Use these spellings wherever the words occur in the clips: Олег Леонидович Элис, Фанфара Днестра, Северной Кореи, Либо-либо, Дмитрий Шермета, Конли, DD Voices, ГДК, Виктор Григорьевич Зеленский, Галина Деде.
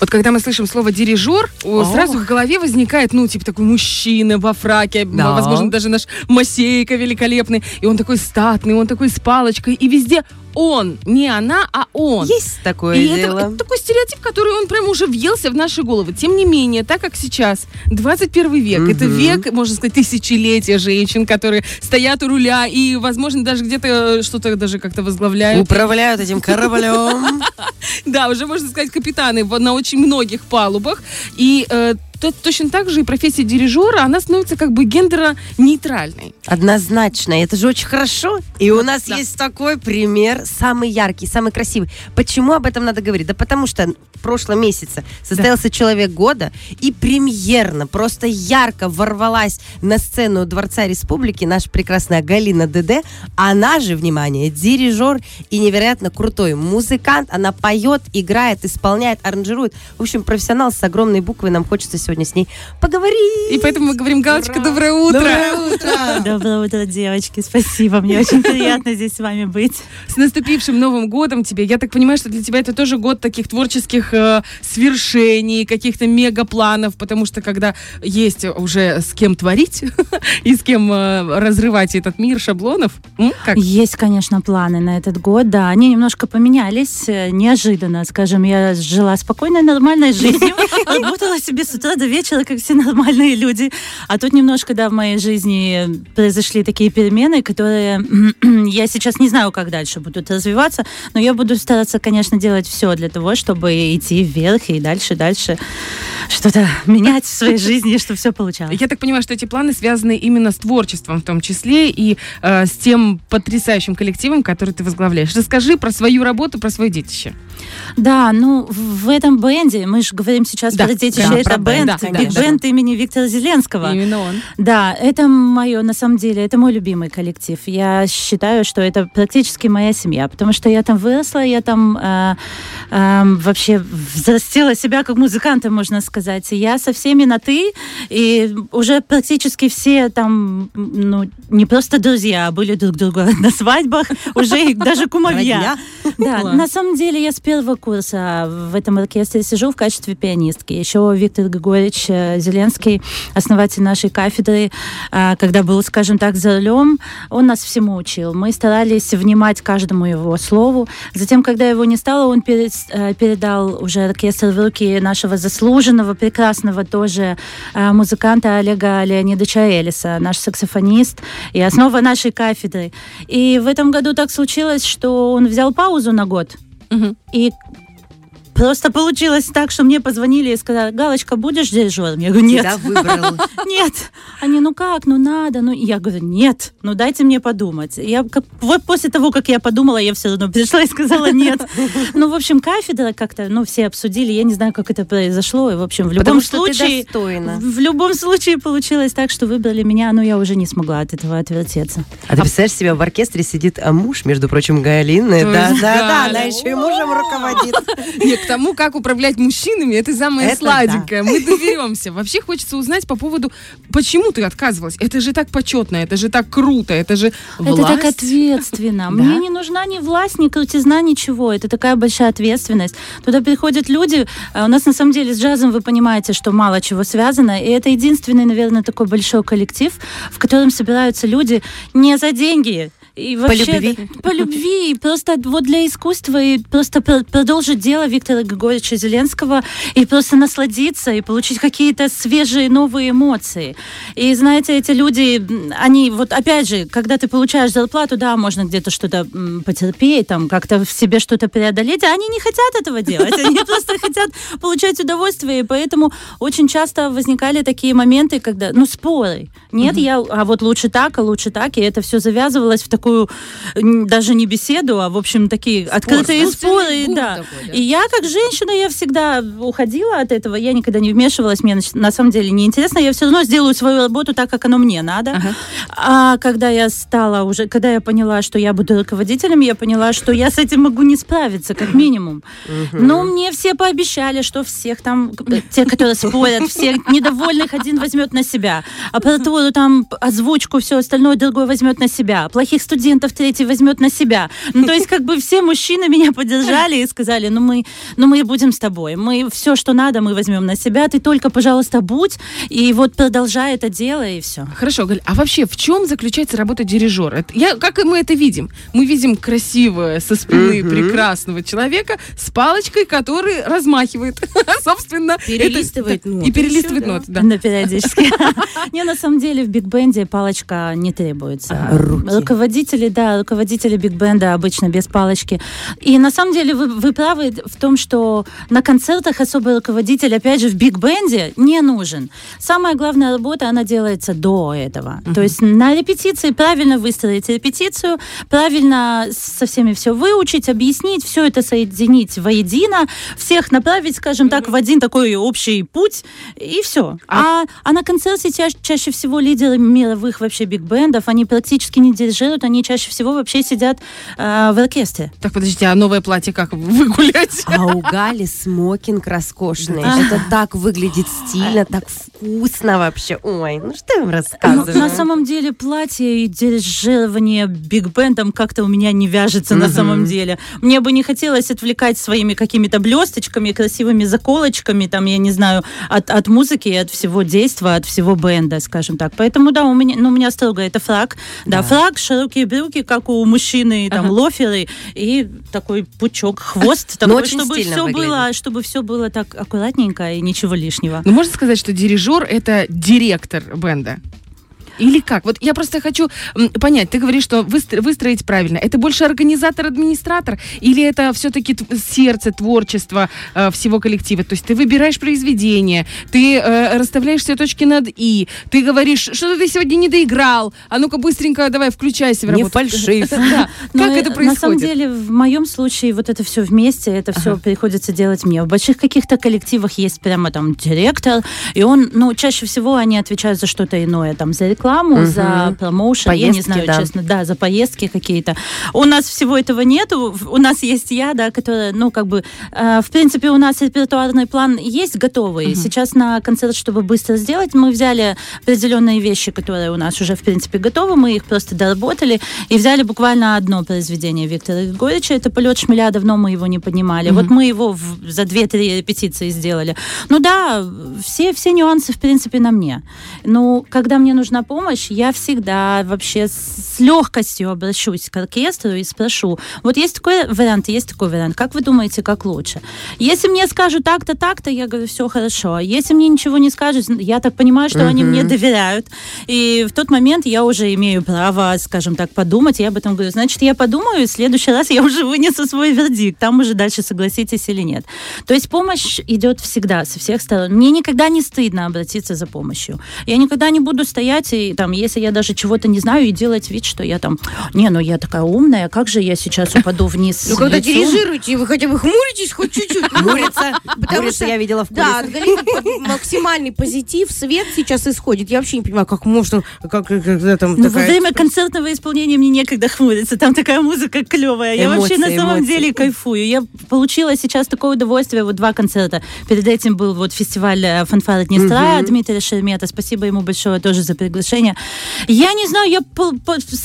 Вот когда мы слышим слово «дирижер», сразу в голове возникает, ну, типа такой мужчина во фраке, возможно, даже наш Масейка великолепный, и он такой статный, он такой с палочкой, и везде он, не она, а он. Есть такое и дело. Это такой стереотип, который он прям уже въелся в наши головы. Тем не менее, так как сейчас 21 век, это век, можно сказать, тысячелетия женщин, которые стоят у руля и, возможно, даже где-то что-то даже как-то возглавляют. Управляют этим кораблем. Да, уже, можно сказать, капитаны на очень многих палубах. И точно так же и профессия дирижера, она становится как бы гендерно-нейтральной. Однозначно. Это же очень хорошо. И у нас есть такой пример, самый яркий, самый красивый. Почему об этом надо говорить? Да потому что в прошлом месяце состоялся Человек года, и премьерно, просто ярко ворвалась на сцену Дворца Республики наша прекрасная Галина Деде. Она же, внимание, дирижер и невероятно крутой музыкант. Она поет, играет, исполняет, аранжирует. В общем, профессионал с огромной буквы. Нам хочется сегодня с ней поговорить. И поэтому мы говорим: Галочка, доброе утро! Доброе утро! Доброе утро, девочки, спасибо. Мне очень приятно здесь с вами быть. С наступившим Новым годом тебе. Я так понимаю, что для тебя это тоже год таких творческих свершений, каких-то мегапланов, потому что когда есть уже с кем творить и с кем разрывать этот мир шаблонов. Есть, конечно, планы на этот год, да. Они немножко поменялись неожиданно, скажем. Я жила спокойной, нормальной жизнью, работала себе с утра до вечера, как все нормальные люди. А тут немножко, да, в моей жизни произошли такие перемены, которые я сейчас не знаю, как дальше будут развиваться, но я буду стараться, конечно, делать все для того, чтобы идти вверх и дальше что-то менять в своей жизни, чтобы все получалось. Я так понимаю, что эти планы связаны именно с творчеством в том числе и с тем потрясающим коллективом, который ты возглавляешь. Расскажи про свою работу, про свое детище. Да, ну, в этом бенде, мы же говорим сейчас про детище, это бенд, биг-бенд имени Виктора Зеленского. Именно он. Да, это мое, на самом деле, это мой любимый коллектив. Я считаю, что это практически моя семья, потому что я там выросла, я там вообще взрастила себя как музыканта, можно сказать. Я со всеми на «ты», и уже практически все там, ну, не просто друзья, а были друг друга на свадьбах, уже даже кумовья. Да, на самом деле я с первого курса в этом оркестре сижу в качестве пианистки. Еще Виктор Григорьевич Зеленский, основатель нашей кафедры, когда был, скажем так, за рулем, он нас всему учил. Мы старались внимать каждому его слову. Затем, когда его не стало, он передал уже оркестр в руки нашего заслуженного, прекрасного тоже музыканта Олега Леонидовича Элиса, наш саксофонист и основа нашей кафедры. И в этом году так случилось, что он взял паузу на год. И просто получилось так, что мне позвонили и сказали: Галочка, будешь дирижером? Я говорю: нет. Тебя выбрал. Нет. Они: ну как, ну надо. Ну, я говорю: нет, ну дайте мне подумать. Я, вот после того, как я подумала, я все равно пришла и сказала нет. Ну, в общем, кафедра как-то, ну, все обсудили, я не знаю, как это произошло. И, в общем, в любом случае получилось так, что выбрали меня, но я уже не смогла от этого отвертеться. А ты представляешь себя, в оркестре сидит муж, между прочим, Галины. Да, она еще и мужем руководит. Тому, как управлять мужчинами, это самое сладенькое. Да. Мы доберемся. Вообще хочется узнать по поводу, почему ты отказывалась. Это же так почетно, это же так круто, это же власть. Это так ответственно. Мне не нужна ни власть, ни крутизна, ничего. Это такая большая ответственность. Туда приходят люди. У нас, на самом деле, с джазом, вы понимаете, что мало чего связано. И это единственный, наверное, такой большой коллектив, в котором собираются люди не за деньги, и вообще, по любви, просто вот для искусства, и просто продолжить дело Виктора Григорьевича Зеленского, и просто насладиться, и получить какие-то свежие новые эмоции. И, знаете, эти люди, они вот, опять же, когда ты получаешь зарплату, да, можно где-то что-то потерпеть, там, как-то в себе что-то преодолеть, а они не хотят этого делать, они просто хотят получать удовольствие, и поэтому очень часто возникали такие моменты, когда, ну, споры. Нет, а вот лучше так, и это все завязывалось в такой даже не беседу, а, в общем, такие открытые споры. Такой. И я, как женщина, я всегда уходила от этого, я никогда не вмешивалась, мне на самом деле неинтересно, я все равно сделаю свою работу так, как оно мне надо. А когда я поняла, что я буду руководителем, я поняла, что я с этим могу не справиться, как минимум. Но мне все пообещали, что всех там, те, которые спорят, всех недовольных один возьмет на себя, аппаратуру, там, озвучку, все остальное другой возьмет на себя, плохих студентов студентов третий возьмет на себя. Ну, то есть, как бы все мужчины меня поддержали и сказали, ну мы будем с тобой, мы все, что надо, мы возьмем на себя, ты только, пожалуйста, будь, и вот продолжай это дело, и все. Хорошо, Галь, а вообще в чем заключается работа дирижера? Как мы это видим? Мы видим красивого, со спины прекрасного человека с палочкой, который размахивает, собственно. Перелистывает ноты. И перелистывает ноты, да. Да, периодически. Не, на самом деле в биг-бенде палочка не требуется. Руководители биг-бенда обычно без палочки. И на самом деле вы правы в том, что на концертах особый руководитель, опять же, в биг-бенде не нужен. Самая главная работа, она делается до этого. То есть на репетиции правильно выстроить репетицию, правильно со всеми все выучить, объяснить, все это соединить воедино, всех направить, скажем так, в один такой общий путь, и все. А на концерте чаще всего лидеры мировых вообще биг-бендов, они практически не дирижируют, они чаще всего вообще сидят в оркестре. Так, подождите, а новое платье как выгулять? А у Гали смокинг роскошный. Это так выглядит стильно, так вкусно вообще. Ой, ну что я вам рассказываю? На самом деле платье и дирижирование биг-бендом как-то у меня не вяжется на самом деле. Мне бы не хотелось отвлекать своими какими-то блесточками, красивыми заколочками, там, я не знаю, от музыки, от всего действия, от всего бенда, скажем так. Поэтому, да, у меня строго это фрак. Да, фрак, широкие брюки, как у мужчины, там, лоферы, и такой пучок, хвост, такой, чтобы все было так аккуратненько и ничего лишнего. Ну, можно сказать, что дирижер – это директор бенда? Или как? Вот я просто хочу понять, ты говоришь, что выстроить правильно. Это больше организатор-администратор? Или это все-таки сердце, творчество всего коллектива? То есть ты выбираешь произведение, ты расставляешь все точки над «и», ты говоришь, что ты сегодня не доиграл, а ну-ка быстренько давай включайся в работу. Не фальшив. Как это происходит? На самом деле, в моем случае вот это все вместе, это все приходится делать мне. В больших каких-то коллективах есть прямо там директор, и он, ну, чаще всего они отвечают за что-то иное, там, за рекламу, за промоушен, я не знаю, честно, да, за поездки какие-то. У нас всего этого нету, у нас есть я, да, которая, ну, как бы, в принципе, у нас репертуарный план есть готовый. Сейчас на концерт, чтобы быстро сделать, мы взяли определенные вещи, которые у нас уже, в принципе, готовы, мы их просто доработали, и взяли буквально одно произведение Виктора Григорьевича, это «Полет шмеля», давно мы его не поднимали. Вот мы его за 2-3 репетиции сделали. Ну да, все нюансы, в принципе, на мне. Но когда мне нужна помощь, я всегда вообще с легкостью обращусь к оркестру и спрошу, вот есть такой вариант, как вы думаете, как лучше? Если мне скажут так-то, так-то, я говорю, все хорошо. Если мне ничего не скажут, я так понимаю, что они мне доверяют. И в тот момент я уже имею право, скажем так, подумать, я об этом говорю. Значит, я подумаю, и в следующий раз я уже вынесу свой вердикт, там уже дальше согласитесь или нет. То есть помощь идет всегда, со всех сторон. Мне никогда не стыдно обратиться за помощью. Я никогда не буду стоять и там, если я даже чего-то не знаю, и делать вид, что я там, я такая умная, как же я сейчас упаду вниз? Ну, когда дирижируете, вы хотя бы хмуритесь хоть чуть-чуть. Хмурится, я видела в курсе. Да, максимальный позитив, свет сейчас исходит. Я вообще не понимаю, как можно, когда там такая... Во время концертного исполнения мне некогда хмуриться, там такая музыка клевая. Я вообще на самом деле кайфую. Я получила сейчас такое удовольствие, вот 2 концерта. Перед этим был вот фестиваль «Фанфара Днестра» Дмитрия Шермета. Спасибо ему большое тоже за приглашение. Я не знаю, я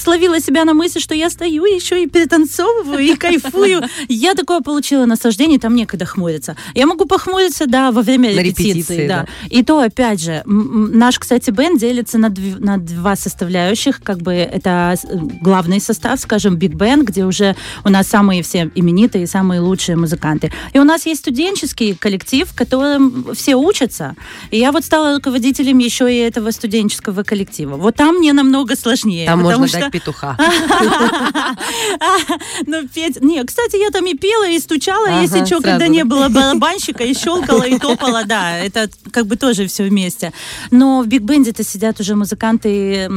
словила себя на мысли, что я стою еще и перетанцовываю, и кайфую. Я такое получила наслаждение, там некогда хмуриться. Я могу похмуриться, да, во время репетиции, да. И то, опять же, наш, кстати, бенд делится на 2 составляющих, как бы это главный состав, скажем, биг-бенд, где уже у нас самые все именитые, самые лучшие музыканты. И у нас есть студенческий коллектив, в котором все учатся. И я вот стала руководителем еще и этого студенческого коллектива. Вот там мне намного сложнее. Там можно дать петуха. Ну, петь... Не, кстати, я там и пела, и стучала, если что, когда не было барабанщика, и щелкала, и топала, да. Это как бы тоже все вместе. Но в биг-бенде-то сидят уже музыканты...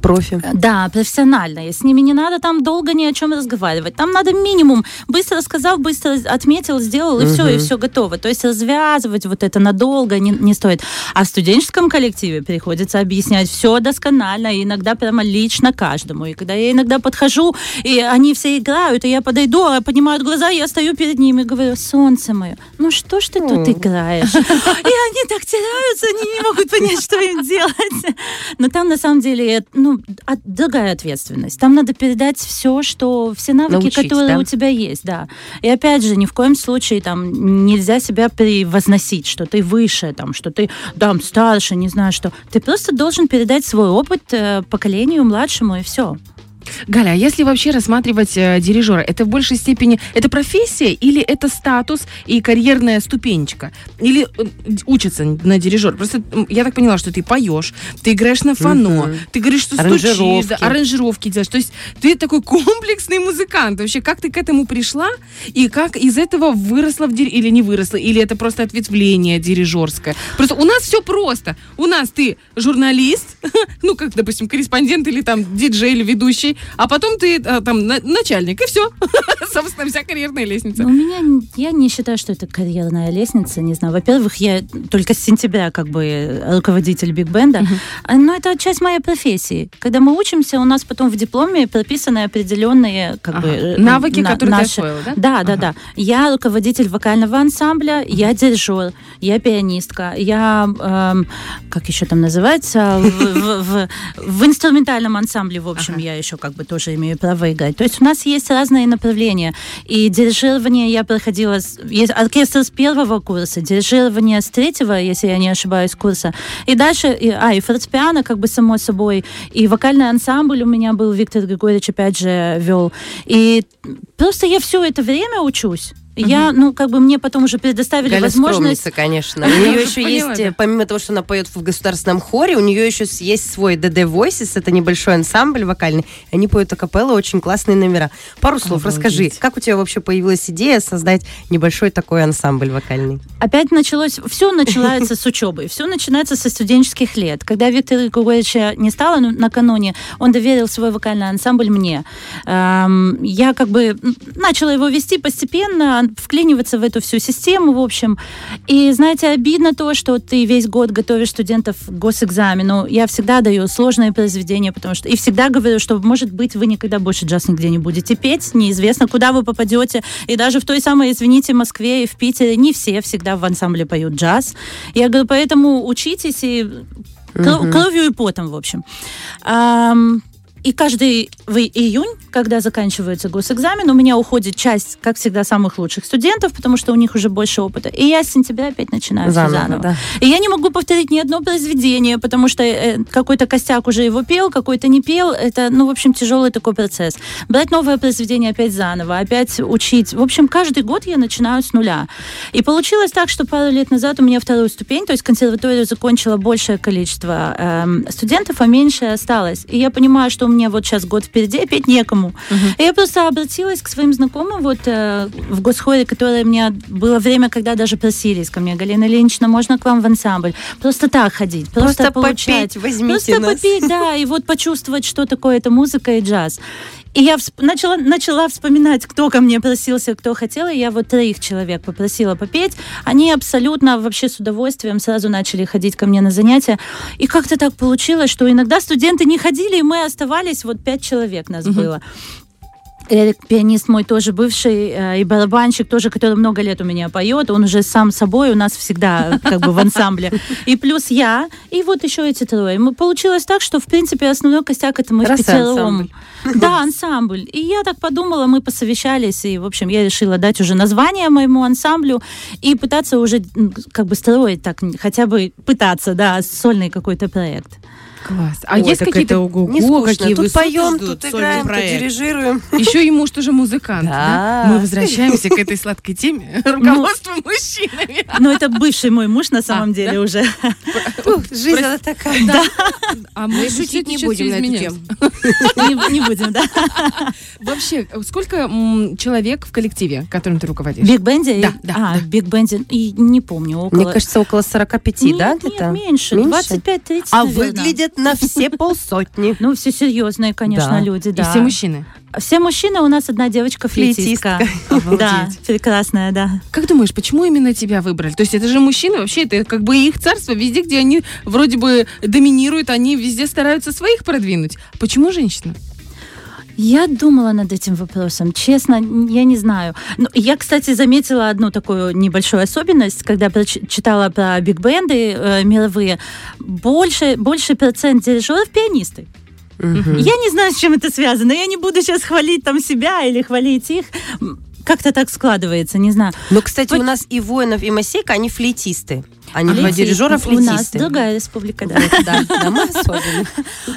профи. Да, профессиональные. С ними не надо там долго ни о чем разговаривать. Там надо минимум. Быстро сказал, быстро отметил, сделал, и все готово. То есть развязывать вот это надолго не стоит. А в студенческом коллективе приходится объяснять все досконально, и иногда прямо лично каждому. И когда я иногда подхожу, и они все играют, и я подойду, а поднимают глаза, и я стою перед ними и говорю, солнце мое, ну что ж ты тут играешь? И они так теряются, они не могут понять, что им делать. Но там на самом деле, ну, другая ответственность. Там надо передать все, что все навыки, научить, которые у тебя есть, да. И опять же, ни в коем случае там нельзя себя превозносить, что ты выше, там, что ты там старше, не знаю что. Ты просто должен передать свой опыт поколению младшему, и все. Галя, а если вообще рассматривать дирижера, это в большей степени, это профессия или это статус и карьерная ступенечка? Или учится на дирижер? Просто я так поняла, что ты поешь, ты играешь на фано, ты говоришь, что стучишь, да, аранжировки делаешь. То есть ты такой комплексный музыкант. Вообще, как ты к этому пришла и как из этого выросла или не выросла? Или это просто ответвление дирижерское? Просто у нас все просто. У нас ты журналист, ну, как, допустим, корреспондент или там диджей или ведущий, а потом ты там начальник, и все. Собственно, вся карьерная лестница. Но у меня, я не считаю, что это карьерная лестница, не знаю. Во-первых, я только с сентября как бы руководитель биг-бенда, но это часть моей профессии. Когда мы учимся, у нас потом в дипломе прописаны определенные как бы навыки, которые ты освоила, да? Да, да, да. Я руководитель вокального ансамбля, я дирижер, я пианистка, я, как еще там называется, в инструментальном ансамбле, в общем, я еще как бы тоже имею право играть. То есть у нас есть разные направления. И дирижирование я проходила... Есть оркестр с первого курса, дирижирование с третьего, если я не ошибаюсь, курса. И дальше... И фортепиано, как бы само собой. И вокальный ансамбль у меня был, Виктор Григорьевич опять же вел. И просто я все это время учусь. Я, ну, как бы мне потом уже предоставили Галя возможность... Галя конечно. У нее еще есть, это. Помимо того, что она поет в государственном хоре, у нее еще есть свой DD Voices, это небольшой ансамбль вокальный. Они поют акапелла, очень классные номера. Пару слов расскажи, как у тебя вообще появилась идея создать небольшой такой ансамбль вокальный? Опять началось... Все начинается с учебы, все начинается со студенческих лет. Когда Виктора Григорьевича не стало накануне, он доверил свой вокальный ансамбль мне. Я как бы начала его вести постепенно, вклиниваться в эту всю систему, в общем. И, знаете, обидно то, что ты весь год готовишь студентов к госэкзамену. Я всегда даю сложные произведения, потому что... И всегда говорю, что, может быть, вы никогда больше джаз нигде не будете петь, неизвестно, куда вы попадете. И даже в той самой, извините, Москве и в Питере не все всегда в ансамбле поют джаз. Я говорю, поэтому учитесь и... Кровью и потом, в общем. И каждый июнь, когда заканчивается госэкзамен, у меня уходит часть, как всегда, самых лучших студентов, потому что у них уже больше опыта. И я с сентября опять начинаю заново. Да. И я не могу повторить ни одно произведение, потому что какой-то костяк уже его пел, какой-то не пел. Это, ну, в общем, тяжелый такой процесс. Брать новое произведение опять заново, опять учить. В общем, каждый год я начинаю с нуля. И получилось так, что пару лет назад у меня вторую ступень, то есть консерваторию закончила большее количество студентов, а меньшее осталось. И я понимаю, что мне вот сейчас год впереди, а петь некому. И я просто обратилась к своим знакомым вот в госхоре, которое мне было время, когда даже просились ко мне: Галина Ильинична, можно к вам в ансамбль? Просто так ходить, просто получать. Попеть, возьмите нас. Просто попеть, да, и вот почувствовать, что такое эта музыка и джаз. И я начала вспоминать, кто ко мне просился, кто хотел, и я вот 3 человек попросила попеть. Они абсолютно вообще с удовольствием сразу начали ходить ко мне на занятия. И как-то так получилось, что иногда студенты не ходили, и мы оставались, вот 5 человек нас было. Эрик, пианист мой тоже бывший, и барабанщик тоже, который много лет у меня поет, он уже сам собой у нас всегда как бы в ансамбле. И плюс я, и вот еще эти 3. Получилось так, что, в принципе, основной костяк это мы впятером. Да, ансамбль. И я так подумала, мы посовещались, и, в общем, я решила дать уже название моему ансамблю и пытаться уже как бы строить так, хотя бы пытаться, да, сольный какой-то проект. Класс. А есть какие-то... Не скучно. Тут поем, тут играем, тут дирижируем. Еще и муж тоже музыкант. Да. Мы возвращаемся к этой сладкой теме. Руководство мужчинами. Ну, это бывший мой муж на самом деле уже. Жизнь она такая. А мы шутить не будем на эту тему. Не будем, да. Вообще, сколько человек в коллективе, которым ты руководишь? В биг-бенде? Да. В биг-бенде, не помню. Мне кажется, около 45, да? Нет, меньше. 25-30, а выглядят на все 50. Ну, все серьезные, конечно, да. Люди, да. И все мужчины? Все мужчины, у нас одна девочка флейтистка. Да, прекрасная, да. Как думаешь, почему именно тебя выбрали? То есть это же мужчины, вообще это как бы их царство, везде, где они вроде бы доминируют, они везде стараются своих продвинуть. Почему женщина? Я думала над этим вопросом, честно, я не знаю. Но я, кстати, заметила одну такую небольшую особенность, когда читала про биг-бенды мировые. Больше процент дирижеров пианисты. Я не знаю, с чем это связано. Я не буду сейчас хвалить там себя или хвалить их. Как-то так складывается, не знаю. Но, кстати, у нас и Воинов, и Масейка, они флейтисты. Они два дирижера флейтисты. У нас другая республика, да. Да, мы особенно.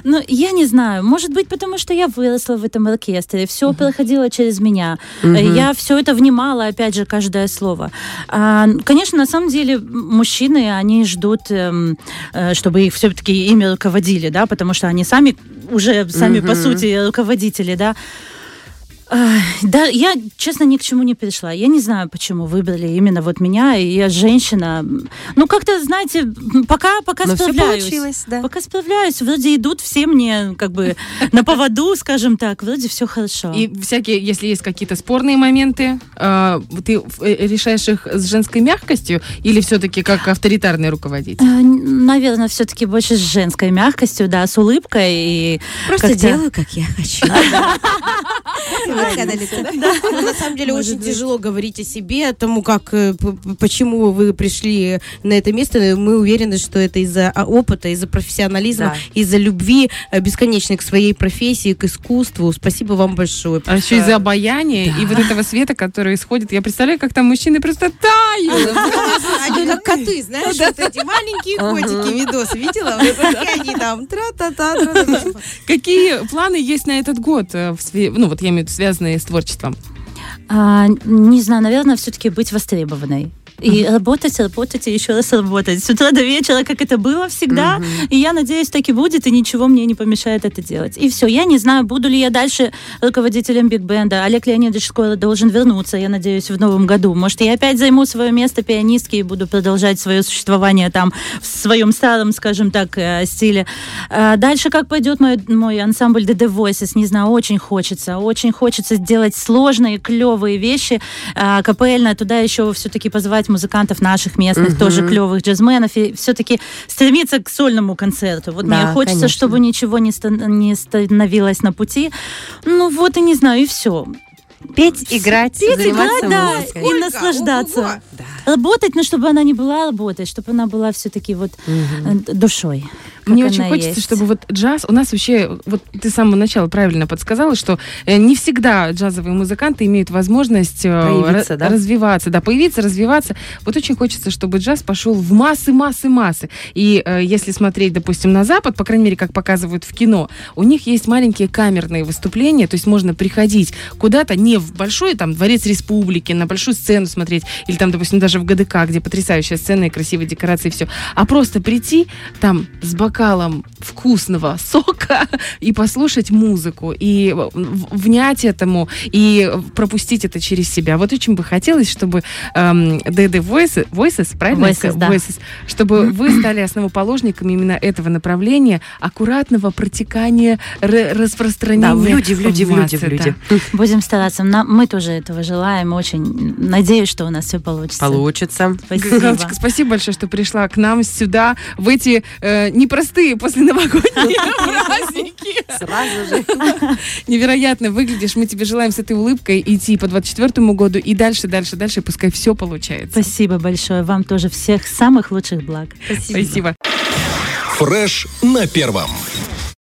Ну, я не знаю. Может быть, потому что я выросла в этом оркестре. Все проходило через меня. Я все это внимала, опять же, каждое слово. Конечно, на самом деле, мужчины, они ждут, чтобы их все-таки ими руководили, да, потому что они сами, по сути, руководители, да. Да, я, честно, ни к чему не перешла. Я не знаю, почему выбрали именно вот меня. И я женщина. Ну, как-то, знаете, пока справляюсь. Все получилось, да. Пока справляюсь. Вроде идут все мне как бы на поводу, скажем так. Вроде все хорошо. И всякие, если есть какие-то спорные моменты, ты решаешь их с женской мягкостью или все-таки как авторитарный руководитель? Наверное, все-таки больше с женской мягкостью, да, с улыбкой. И просто как-то делаю, как я хочу. Да. На самом деле очень тяжело говорить о себе, о том, почему вы пришли на это место. Мы уверены, что это из-за опыта, из-за профессионализма, да. Из-за любви бесконечной к своей профессии, к искусству. Спасибо вам большое. А еще из-за обаяния, да. И вот этого света, который исходит. Я представляю, как там мужчины просто тают. Они как коты, знаешь, вот эти маленькие котики, видосы, видела? Они там тра-та-та. Какие планы есть на этот год? Ну, вот я имею в виду, связанные с творчеством? Не знаю, наверное, все-таки быть востребованной. И работать, и еще раз работать. С утра до вечера, как это было всегда. И я надеюсь, так и будет, и ничего мне не помешает это делать. И все. Я не знаю, буду ли я дальше руководителем биг-бенда. Олег Леонидович скоро должен вернуться, я надеюсь, в новом году. Может, я опять займу свое место пианистки и буду продолжать свое существование там в своем старом, скажем так, стиле. Дальше как пойдет мой ансамбль DD Voices, не знаю, очень хочется делать сложные, клевые вещи. Капельно туда еще все-таки позвать музыкантов наших местных, тоже клевых джазменов, и все-таки стремиться к сольному концерту. Вот да, мне хочется, конечно. Чтобы ничего не становилось на пути. Ну вот и не знаю, и все. Петь, играть, да, музыкой. И наслаждаться. Да. Работать, но чтобы она не была работой, чтобы она была все-таки вот душой. Мне очень хочется, чтобы вот джаз... У нас вообще, вот ты с самого начала правильно подсказала, что не всегда джазовые музыканты имеют возможность развиваться. Да, появиться, развиваться. Вот очень хочется, чтобы джаз пошел в массы. И если смотреть, допустим, на Запад, по крайней мере, как показывают в кино, у них есть маленькие камерные выступления, то есть можно приходить куда-то, не в большой, там, дворец республики, на большую сцену смотреть, или там, допустим, даже в ГДК, где потрясающая сцена и красивые декорации, и все. А просто прийти там с бокалом вкусного сока и послушать музыку, и внять этому, и пропустить это через себя. Вот очень бы хотелось, чтобы DD Voices, правильно? Voices, чтобы вы стали основоположниками именно этого направления, аккуратного протекания, распространения. Да, в люди. Будем стараться. Мы тоже этого желаем. Очень надеюсь, что у нас все получится. Спасибо. Галочка, спасибо большое, что пришла к нам сюда, в эти непростые посленовогодние праздники. Сразу же. Невероятно выглядишь. Мы тебе желаем с этой улыбкой идти по 24-му году и дальше, пускай все получается. Спасибо большое. Вам тоже всех самых лучших благ. Спасибо. Фреш на первом.